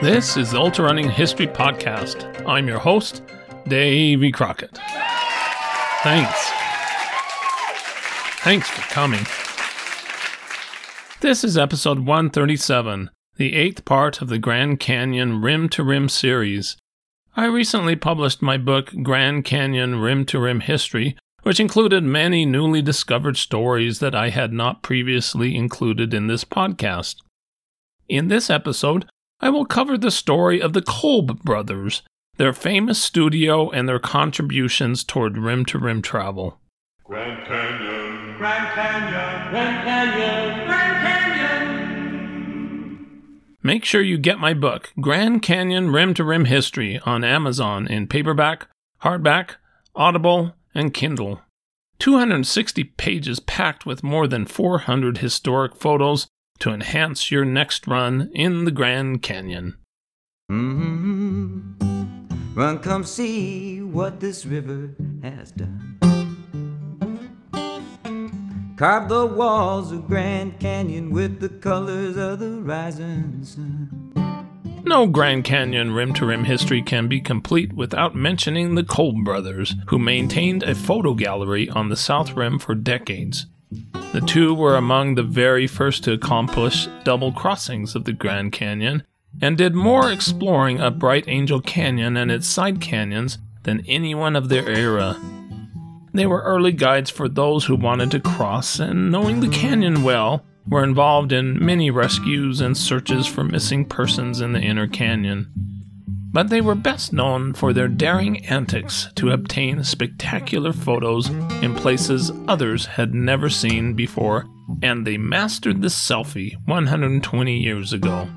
This is the Ultra Running History Podcast. I'm your host, Davy Crockett. Thanks for coming. This is episode 137, the eighth part of the Grand Canyon Rim-to-Rim series. I recently published my book, Grand Canyon Rim-to-Rim History, which included many newly discovered stories that I had not previously included in this podcast. In this episode, I will cover the story of the Kolb brothers, their famous studio, and their contributions toward rim-to-rim travel. Grand Canyon! Grand Canyon! Grand Canyon! Grand Canyon! Make sure you get my book, Grand Canyon Rim-to-Rim History, on Amazon in paperback, hardback, Audible, and Kindle. 260 pages packed with more than 400 historic photos to enhance your next run in the Grand Canyon. Mm-hmm. Run, come see what this river has done. Carve the walls of Grand Canyon with the colors of the rising sun. No Grand Canyon rim-to-rim history can be complete without mentioning the Kolb brothers, who maintained a photo gallery on the South Rim for decades. The two were among the very first to accomplish double crossings of the Grand Canyon and did more exploring of Bright Angel Canyon and its side canyons than anyone of their era. They were early guides for those who wanted to cross, and knowing the canyon well, were involved in many rescues and searches for missing persons in the inner canyon. But they were best known for their daring antics to obtain spectacular photos in places others had never seen before, and they mastered the selfie 120 years ago.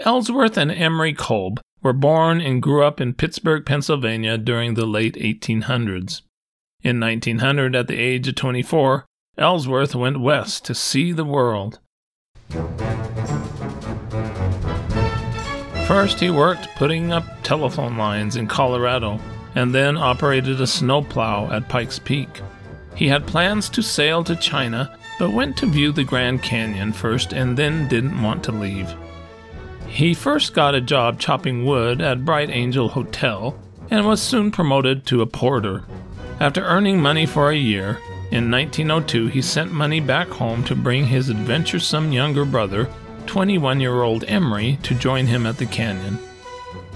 Ellsworth and Emery Kolb were born and grew up in Pittsburgh, Pennsylvania during the late 1800s. In 1900, at the age of 24, Ellsworth went west to see the world. First, he worked putting up telephone lines in Colorado, and then operated a snowplow at Pike's Peak. He had plans to sail to China, but went to view the Grand Canyon first and then didn't want to leave. He first got a job chopping wood at Bright Angel Hotel, and was soon promoted to a porter. After earning money for a year, in 1902 he sent money back home to bring his adventuresome younger brother, 21-year-old Emery, to join him at the canyon.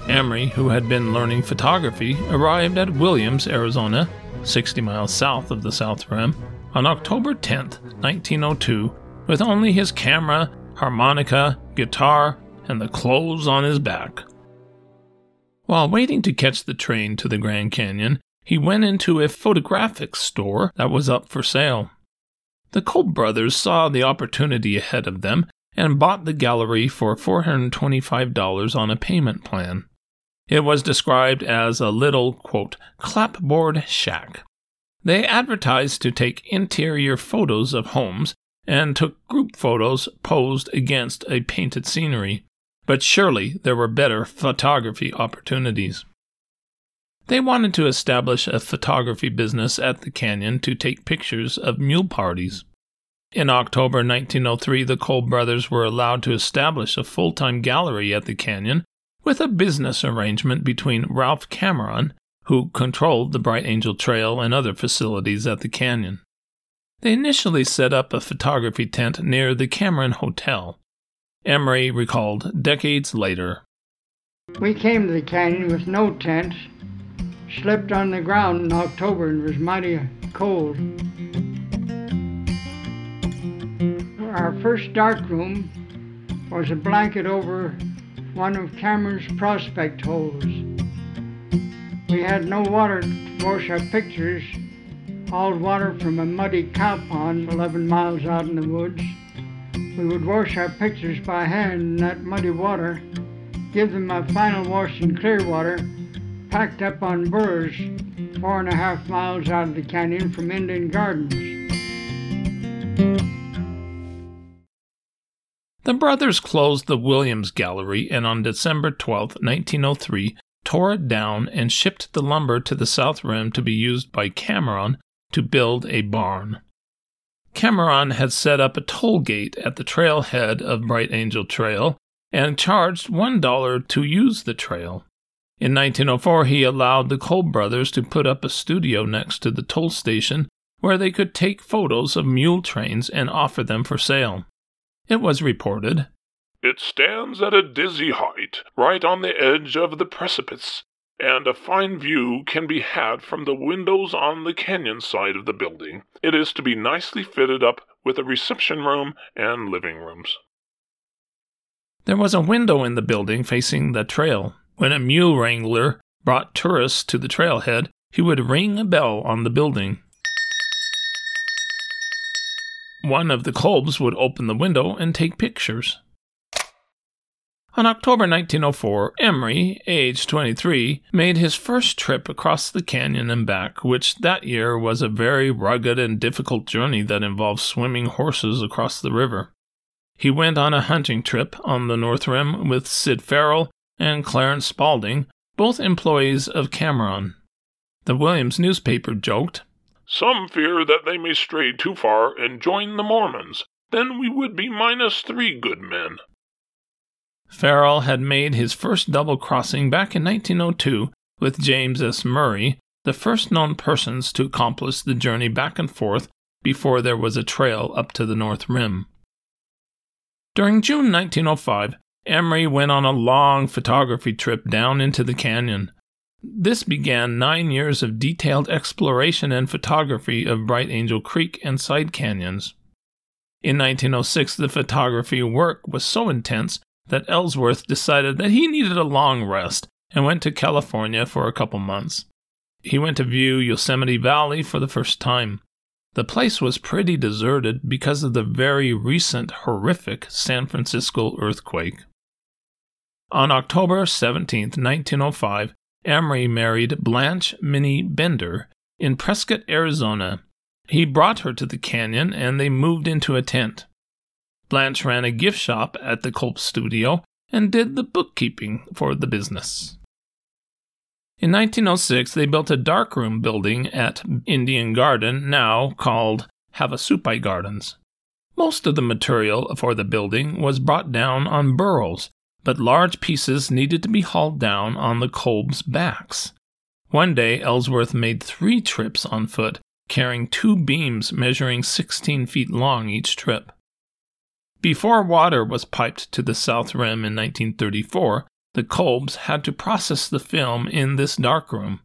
Emery, who had been learning photography, arrived at Williams, Arizona, 60 miles south of the South Rim, on October 10, 1902, with only his camera, harmonica, guitar, and the clothes on his back. While waiting to catch the train to the Grand Canyon, he went into a photographic store that was up for sale. The Kolb brothers saw the opportunity ahead of them and bought the gallery for $425 on a payment plan. It was described as a little, quote, clapboard shack. They advertised to take interior photos of homes and took group photos posed against a painted scenery, but surely there were better photography opportunities. They wanted to establish a photography business at the canyon to take pictures of mule parties. In October 1903, the Kolb brothers were allowed to establish a full-time gallery at the canyon with a business arrangement between Ralph Cameron, who controlled the Bright Angel Trail and other facilities at the canyon. They initially set up a photography tent near the Cameron Hotel. Emery recalled decades later. We came to the canyon with no tents, slept on the ground in October, and it was mighty cold. Our first dark room was a blanket over one of Cameron's prospect holes. We had no water to wash our pictures, hauled water from a muddy cow pond 11 miles out in the woods. We would wash our pictures by hand in that muddy water, give them a final wash in clear water, packed up on burros 4.5 miles out of the canyon from Indian Gardens. The brothers closed the Williams Gallery and on December 12, 1903, tore it down and shipped the lumber to the South Rim to be used by Cameron to build a barn. Cameron had set up a toll gate at the trailhead of Bright Angel Trail and charged $1 to use the trail. In 1904, he allowed the Kolb brothers to put up a studio next to the toll station where they could take photos of mule trains and offer them for sale. It was reported, "It stands at a dizzy height, right on the edge of the precipice, and a fine view can be had from the windows on the canyon side of the building. It is to be nicely fitted up with a reception room and living rooms." There was a window in the building facing the trail. When a mule wrangler brought tourists to the trailhead, he would ring a bell on the building. One of the Kolbs would open the window and take pictures. On October 1904, Emery, age 23, made his first trip across the canyon and back, which that year was a very rugged and difficult journey that involved swimming horses across the river. He went on a hunting trip on the North Rim with Sid Farrell and Clarence Spaulding, both employees of Cameron. The Williams newspaper joked, "Some fear that they may stray too far and join the Mormons. Then we would be minus 3 good men." Farrell had made his first double crossing back in 1902 with James S. Murray, the first known persons to accomplish the journey back and forth before there was a trail up to the North Rim. During June 1905, Emery went on a long photography trip down into the canyon. This began 9 years of detailed exploration and photography of Bright Angel Creek and side canyons. In 1906, the photography work was so intense that Ellsworth decided that he needed a long rest and went to California for a couple months. He went to view Yosemite Valley for the first time. The place was pretty deserted because of the very recent horrific San Francisco earthquake. On October 17, 1905, Emery married Blanche Minnie Bender in Prescott, Arizona. He brought her to the canyon and they moved into a tent. Blanche ran a gift shop at the Kolb studio and did the bookkeeping for the business. In 1906, they built a darkroom building at Indian Garden, now called Havasupai Gardens. Most of the material for the building was brought down on burros, but large pieces needed to be hauled down on the Kolb's backs. One day, Ellsworth made 3 trips on foot, carrying 2 beams measuring 16 feet long each trip. Before water was piped to the South Rim in 1934, the Kolbs had to process the film in this darkroom.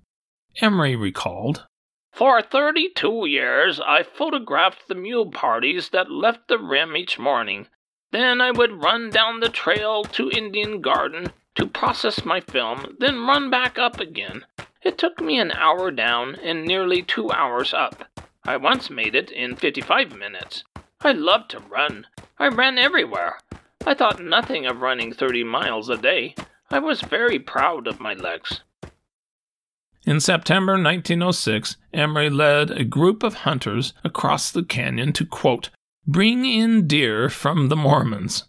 Emery recalled, "For 32 years, I photographed the mule parties that left the rim each morning. Then I would run down the trail to Indian Garden to process my film, then run back up again. It took me an hour down and nearly 2 hours up. I once made it in 55 minutes. I loved to run. I ran everywhere. I thought nothing of running 30 miles a day. I was very proud of my legs." In September 1906, Emery led a group of hunters across the canyon to, quote, "bring in deer from the Mormons."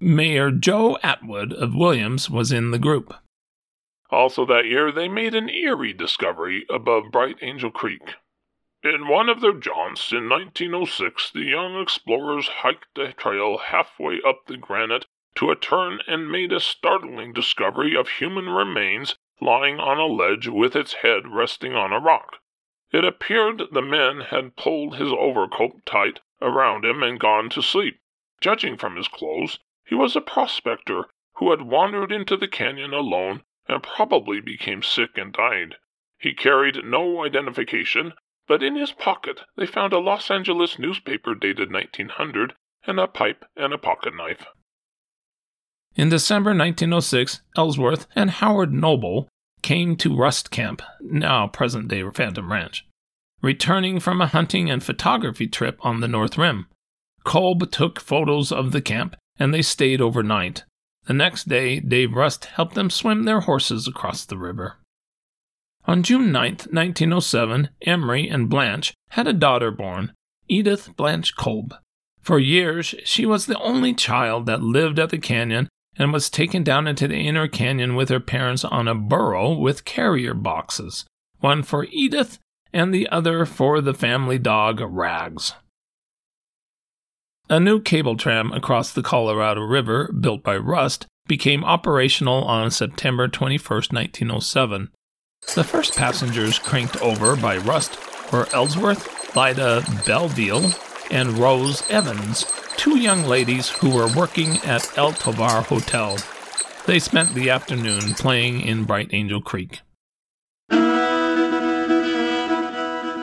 Mayor Joe Atwood of Williams was in the group. Also that year, they made an eerie discovery above Bright Angel Creek. In one of their jaunts in 1906, the young explorers hiked a trail halfway up the granite to a turn and made a startling discovery of human remains lying on a ledge with its head resting on a rock. It appeared the men had pulled his overcoat tight around him and gone to sleep. Judging from his clothes, he was a prospector who had wandered into the canyon alone and probably became sick and died. He carried no identification, but in his pocket they found a Los Angeles newspaper dated 1900 and a pipe and a pocket knife. In December 1906, Ellsworth and Howard Noble came to Rust Camp, now present-day Phantom Ranch, returning from a hunting and photography trip on the North Rim. Kolb took photos of the camp, and they stayed overnight. The next day, Dave Rust helped them swim their horses across the river. On June 9, 1907, Emery and Blanche had a daughter born, Edith Blanche Kolb. For years, she was the only child that lived at the canyon and was taken down into the inner canyon with her parents on a burro with carrier boxes, one for Edith and the other for the family dog, Rags. A new cable tram across the Colorado River, built by Rust, became operational on September 21, 1907. The first passengers cranked over by Rust were Ellsworth, Lida Belville, and Rose Evans, two young ladies who were working at El Tovar Hotel. They spent the afternoon playing in Bright Angel Creek.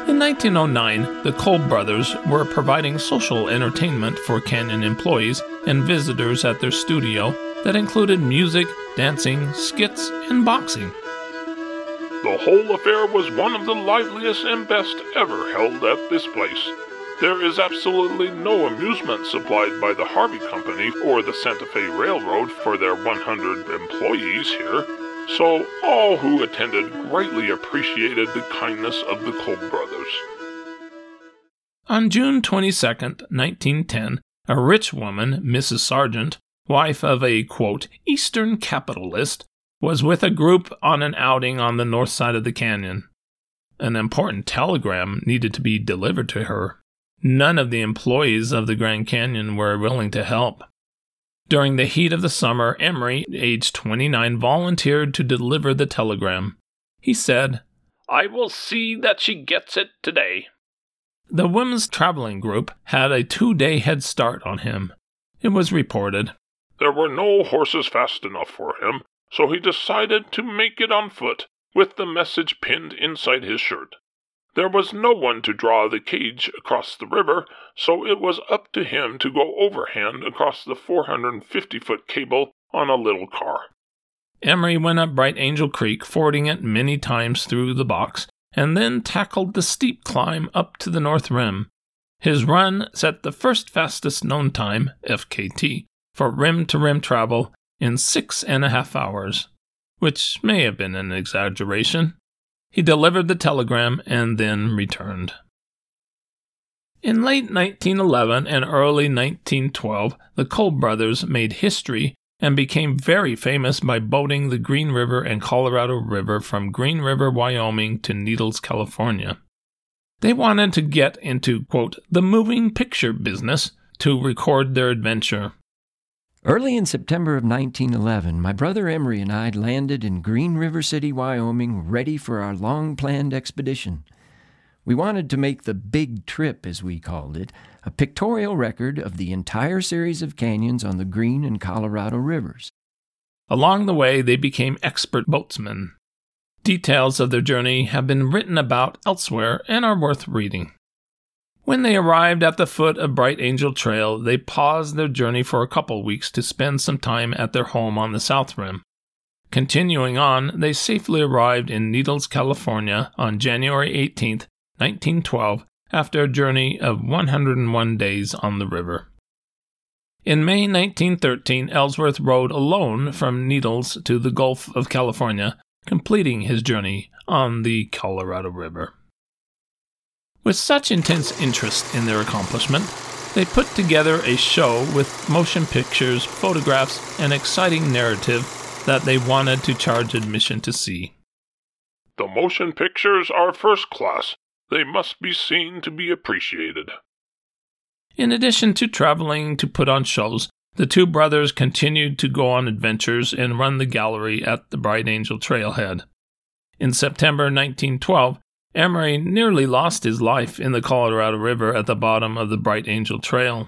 In 1909, the Kolb brothers were providing social entertainment for Canyon employees and visitors at their studio that included music, dancing, skits, and boxing. The whole affair was one of the liveliest and best ever held at this place. There is absolutely no amusement supplied by the Harvey Company or the Santa Fe Railroad for their 100 employees here, so all who attended greatly appreciated the kindness of the Kolb brothers. On June 22, 1910, a rich woman, Mrs. Sargent, wife of a, quote, Eastern capitalist, was with a group on an outing on the north side of the canyon. An important telegram needed to be delivered to her. None of the employees of the Grand Canyon were willing to help. During the heat of the summer, Emery, age 29, volunteered to deliver the telegram. He said, "I will see that she gets it today." The women's traveling group had a 2-day head start on him. It was reported, "There were no horses fast enough for him, so he decided to make it on foot, with the message pinned inside his shirt. There was no one to draw the cage across the river, so it was up to him to go overhand across the 450-foot cable on a little car." Emery went up Bright Angel Creek, fording it many times through the box, and then tackled the steep climb up to the north rim. His run set the first fastest known time, FKT, for rim-to-rim travel in 6.5 hours, which may have been an exaggeration. He delivered the telegram and then returned. In late 1911 and early 1912, the Kolb brothers made history and became very famous by boating the Green River and Colorado River from Green River, Wyoming to Needles, California. They wanted to get into, quote, the moving picture business to record their adventure. Early in September of 1911, my brother Emery and I landed in Green River City, Wyoming, ready for our long-planned expedition. We wanted to make the big trip, as we called it, a pictorial record of the entire series of canyons on the Green and Colorado rivers. Along the way, they became expert boatsmen. Details of their journey have been written about elsewhere and are worth reading. When they arrived at the foot of Bright Angel Trail, they paused their journey for a couple weeks to spend some time at their home on the South Rim. Continuing on, they safely arrived in Needles, California on January 18, 1912, after a journey of 101 days on the river. In May 1913, Ellsworth rode alone from Needles to the Gulf of California, completing his journey on the Colorado River. With such intense interest in their accomplishment, they put together a show with motion pictures, photographs, and exciting narrative that they wanted to charge admission to see. "The motion pictures are first class. They must be seen to be appreciated." In addition to traveling to put on shows, the two brothers continued to go on adventures and run the gallery at the Bright Angel Trailhead. In September 1912, Emery nearly lost his life in the Colorado River at the bottom of the Bright Angel Trail.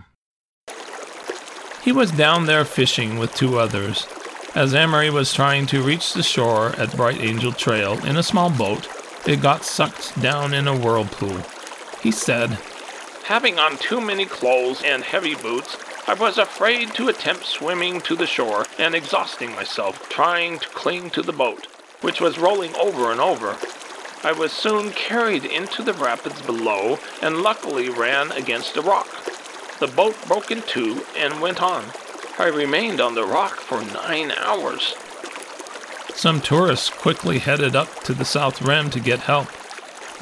He was down there fishing with two others. As Emery was trying to reach the shore at Bright Angel Trail in a small boat, it got sucked down in a whirlpool. He said, "Having on too many clothes and heavy boots, I was afraid to attempt swimming to the shore and exhausting myself trying to cling to the boat, which was rolling over and over. I was soon carried into the rapids below and luckily ran against a rock. The boat broke in two and went on. I remained on the rock for 9 hours." Some tourists quickly headed up to the South Rim to get help.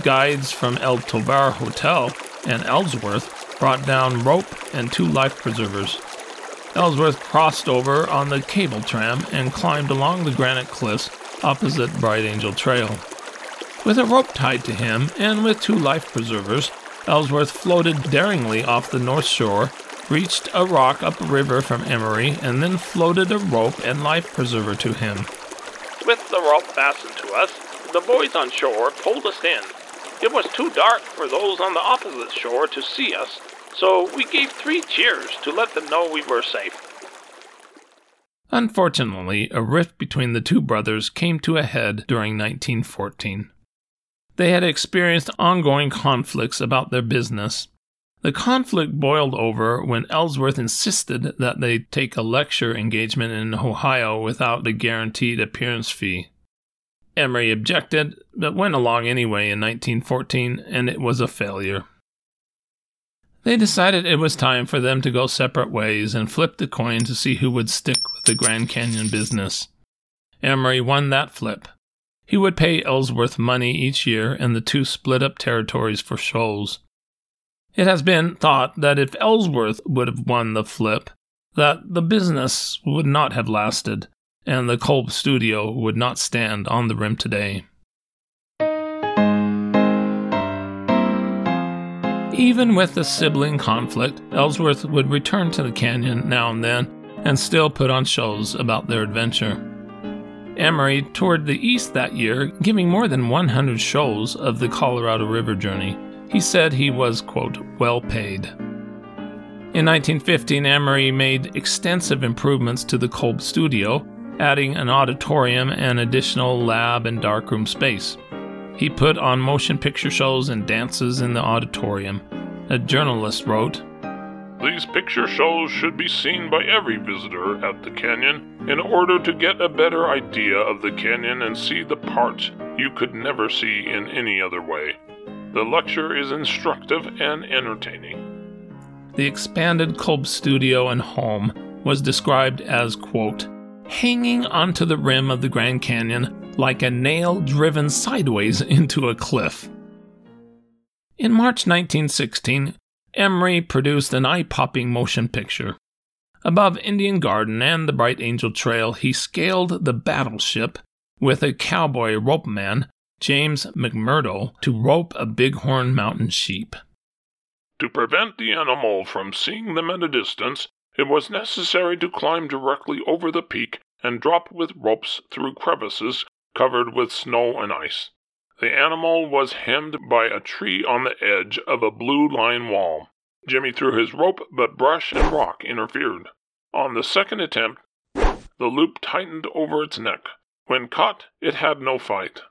Guides from El Tovar Hotel and Ellsworth brought down rope and 2 life preservers. Ellsworth crossed over on the cable tram and climbed along the granite cliffs opposite Bright Angel Trail. With a rope tied to him, and with 2 life preservers, Ellsworth floated daringly off the north shore, reached a rock upriver from Emery, and then floated a rope and life preserver to him. With the rope fastened to us, the boys on shore pulled us in. It was too dark for those on the opposite shore to see us, so we gave 3 cheers to let them know we were safe. Unfortunately, a rift between the two brothers came to a head during 1914. They had experienced ongoing conflicts about their business. The conflict boiled over when Ellsworth insisted that they take a lecture engagement in Ohio without a guaranteed appearance fee. Emery objected, but went along anyway in 1914, and it was a failure. They decided it was time for them to go separate ways and flipped a coin to see who would stick with the Grand Canyon business. Emery won that flip. He would pay Ellsworth money each year, and the two split up territories for shoals. It has been thought that if Ellsworth would have won the flip, that the business would not have lasted, and the Kolb studio would not stand on the rim today. Even with the sibling conflict, Ellsworth would return to the canyon now and then and still put on shows about their adventure. Emery toured the east that year, giving more than 100 shows of the Colorado River journey. He said he was, quote, well paid. In 1915, Emery made extensive improvements to the Kolb studio, adding an auditorium and additional lab and darkroom space. He put on motion picture shows and dances in the auditorium. A journalist wrote, "These picture shows should be seen by every visitor at the canyon in order to get a better idea of the canyon and see the parts you could never see in any other way. The lecture is instructive and entertaining." The expanded Kolb studio and home was described as, quote, hanging onto the rim of the Grand Canyon like a nail driven sideways into a cliff. In March 1916, Emery produced an eye-popping motion picture. Above Indian Garden and the Bright Angel Trail, he scaled the battleship with a cowboy ropeman, James McMurdo, to rope a bighorn mountain sheep. To prevent the animal from seeing them at a distance, it was necessary to climb directly over the peak and drop with ropes through crevices covered with snow and ice. The animal was hemmed by a tree on the edge of a blue line wall. Jimmy threw his rope, but brush and rock interfered. On the second attempt, the loop tightened over its neck. When caught, it had no fight.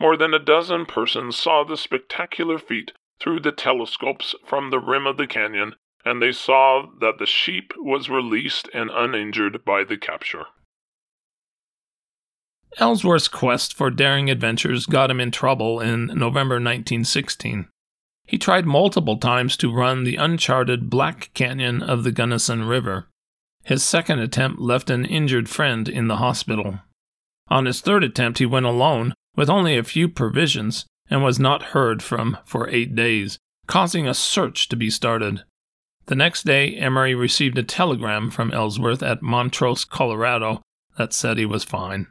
More than a dozen persons saw the spectacular feat through the telescopes from the rim of the canyon, and they saw that the sheep was released and uninjured by the capture. Ellsworth's quest for daring adventures got him in trouble in November 1916. He tried multiple times to run the uncharted Black Canyon of the Gunnison River. His second attempt left an injured friend in the hospital. On his third attempt, he went alone, with only a few provisions, and was not heard from for 8 days, causing a search to be started. The next day, Emery received a telegram from Ellsworth at Montrose, Colorado, that said he was fine.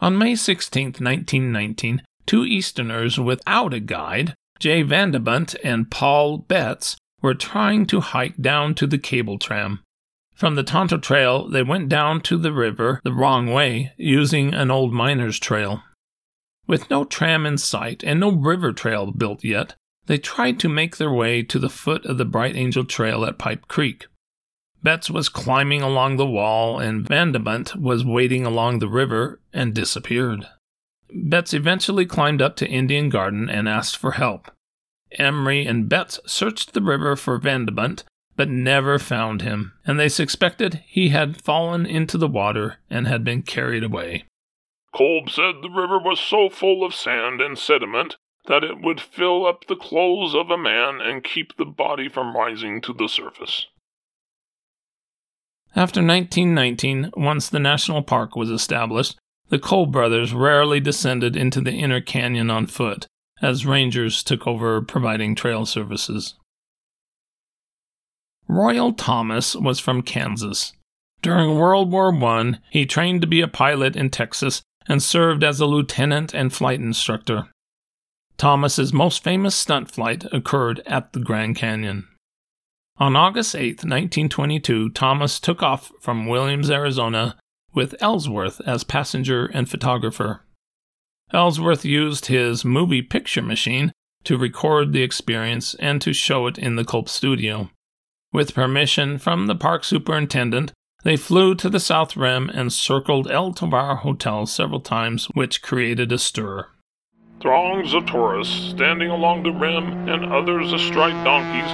On May 16, 1919, 2 Easterners without a guide, Jay Vandebunt and Paul Betts, were trying to hike down to the cable tram. From the Tonto Trail, they went down to the river the wrong way, using an old miner's trail. With no tram in sight and no river trail built yet, they tried to make their way to the foot of the Bright Angel Trail at Pipe Creek. Betts was climbing along the wall, and Vandebunt was wading along the river and disappeared. Betts eventually climbed up to Indian Garden and asked for help. Emery and Betts searched the river for Vandebunt, but never found him, and they suspected he had fallen into the water and had been carried away. Kolb said the river was so full of sand and sediment that it would fill up the clothes of a man and keep the body from rising to the surface. After 1919, once the national park was established, the Kolb brothers rarely descended into the inner canyon on foot, as rangers took over providing trail services. Royal Thomas was from Kansas. During World War I, he trained to be a pilot in Texas and served as a lieutenant and flight instructor. Thomas's most famous stunt flight occurred at the Grand Canyon. On August 8, 1922, Thomas took off from Williams, Arizona, with Ellsworth as passenger and photographer. Ellsworth used his movie picture machine to record the experience and to show it in the Kolb studio. With permission from the park superintendent, they flew to the South Rim and circled El Tovar Hotel several times, which created a stir. Throngs of tourists standing along the rim and others astride donkeys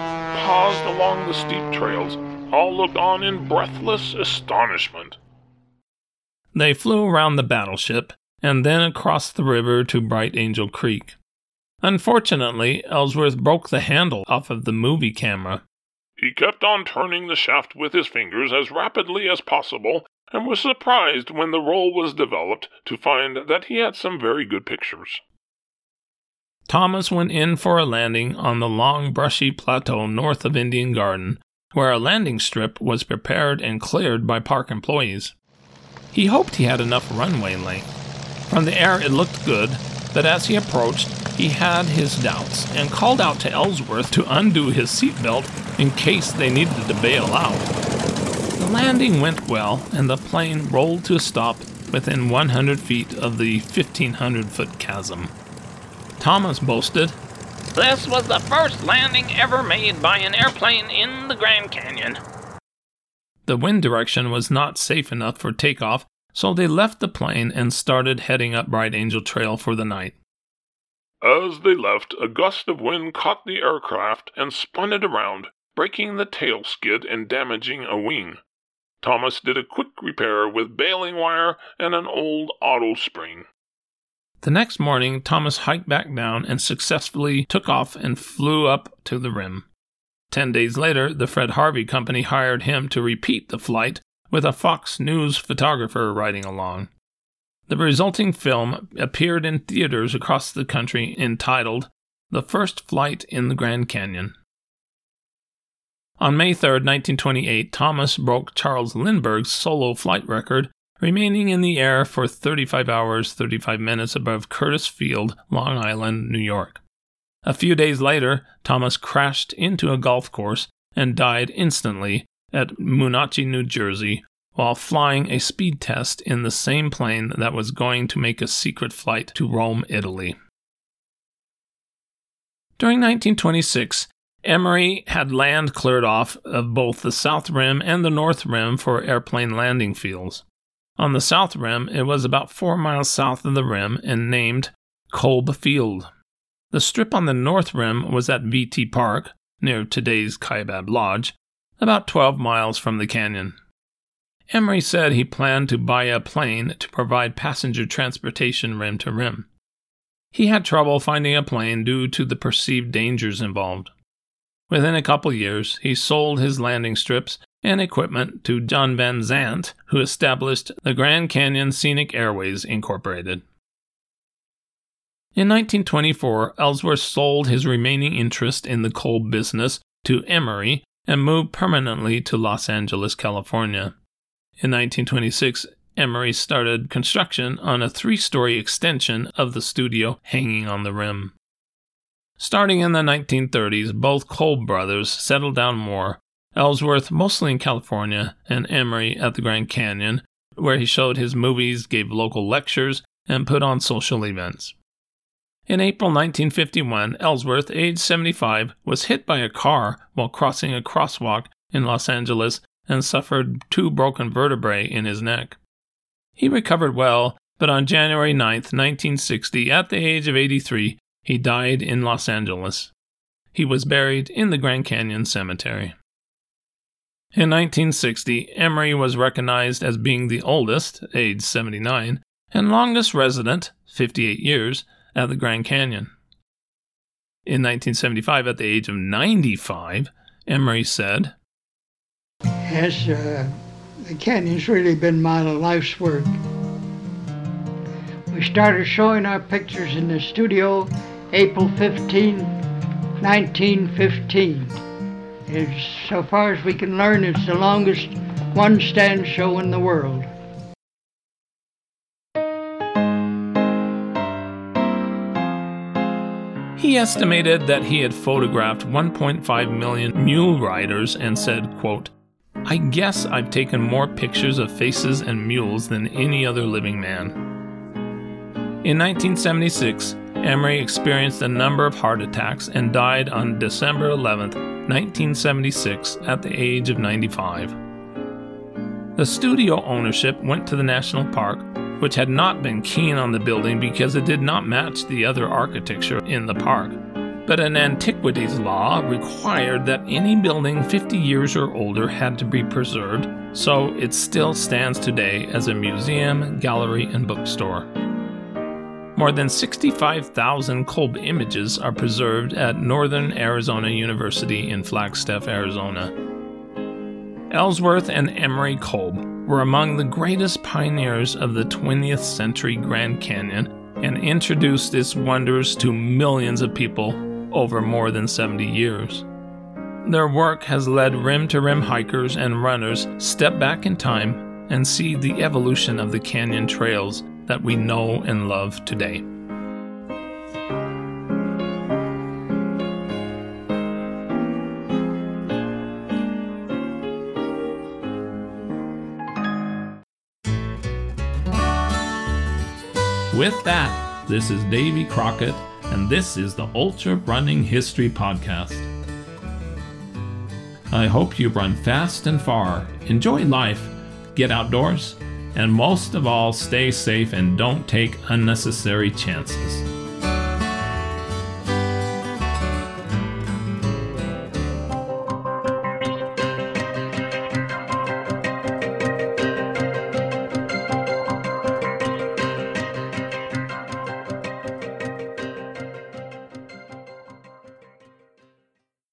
paused along the steep trails, all looked on in breathless astonishment. They flew around the battleship and then across the river to Bright Angel Creek. Unfortunately, Ellsworth broke the handle off of the movie camera. He kept on turning the shaft with his fingers as rapidly as possible and was surprised when the roll was developed to find that he had some very good pictures. Thomas went in for a landing on the long brushy plateau north of Indian Garden, where a landing strip was prepared and cleared by park employees. He hoped he had enough runway length. From the air it looked good, but as he approached, he had his doubts and called out to Ellsworth to undo his seatbelt in case they needed to bail out. The landing went well, and the plane rolled to a stop within 100 feet of the 1,500-foot chasm. Thomas boasted, "This was the first landing ever made by an airplane in the Grand Canyon." The wind direction was not safe enough for takeoff, so they left the plane and started heading up Bright Angel Trail for the night. As they left, a gust of wind caught the aircraft and spun it around, breaking the tail skid and damaging a wing. Thomas did a quick repair with baling wire and an old auto spring. The next morning, Thomas hiked back down and successfully took off and flew up to the rim. 10 days later, the Fred Harvey Company hired him to repeat the flight with a Fox News photographer riding along. The resulting film appeared in theaters across the country entitled The First Flight in the Grand Canyon. On May 3, 1928, Thomas broke Charles Lindbergh's solo flight record, remaining in the air for 35 hours, 35 minutes above Curtis Field, Long Island, New York. A few days later, Thomas crashed into a golf course and died instantly at Munachi, New Jersey, while flying a speed test in the same plane that was going to make a secret flight to Rome, Italy. During 1926, Emery had land cleared off of both the South Rim and the North Rim for airplane landing fields. On the South Rim, it was about 4 miles south of the rim and named Kolb Field. The strip on the North Rim was at VT Park, near today's Kaibab Lodge, about 12 miles from the canyon. Emery said he planned to buy a plane to provide passenger transportation rim to rim. He had trouble finding a plane due to the perceived dangers involved. Within a couple years, he sold his landing strips and equipment to John Van Zandt, who established the Grand Canyon Scenic Airways, Incorporated. In 1924, Ellsworth sold his remaining interest in the coal business to Emery and moved permanently to Los Angeles, California. In 1926, Emery started construction on a 3-story extension of the studio hanging on the rim. Starting in the 1930s, both Kolb brothers settled down more, Ellsworth mostly in California and Emery at the Grand Canyon, where he showed his movies, gave local lectures, and put on social events. In April 1951, Ellsworth, age 75, was hit by a car while crossing a crosswalk in Los Angeles and suffered 2 broken vertebrae in his neck. He recovered well, but on January 9, 1960, at the age of 83, he died in Los Angeles. He was buried in the Grand Canyon Cemetery. In 1960, Emery was recognized as being the oldest, age 79, and longest resident, 58 years, at the Grand Canyon. In 1975, at the age of 95, Emery said, "Yes, the canyon's really been my life's work. We started showing our pictures in the studio April 15, 1915. As so far as we can learn, it's the longest one-stand show in the world." He estimated that he had photographed 1.5 million mule riders and said, quote, "I guess I've taken more pictures of faces and mules than any other living man." In 1976, Emery experienced a number of heart attacks and died on December 11, 1976, at the age of 95. The studio ownership went to the national park, which had not been keen on the building because it did not match the other architecture in the park. But an antiquities law required that any building 50 years or older had to be preserved, so it still stands today as a museum, gallery, and bookstore. More than 65,000 Kolb images are preserved at Northern Arizona University in Flagstaff, Arizona. Ellsworth and Emery Kolb were among the greatest pioneers of the 20th century Grand Canyon and introduced its wonders to millions of people over more than 70 years. Their work has led rim-to-rim hikers and runners step back in time and see the evolution of the canyon trails that we know and love today. With that, this is Davy Crockett, and this is the Ultra Running History Podcast. I hope you run fast and far, enjoy life, get outdoors, and most of all, stay safe and don't take unnecessary chances.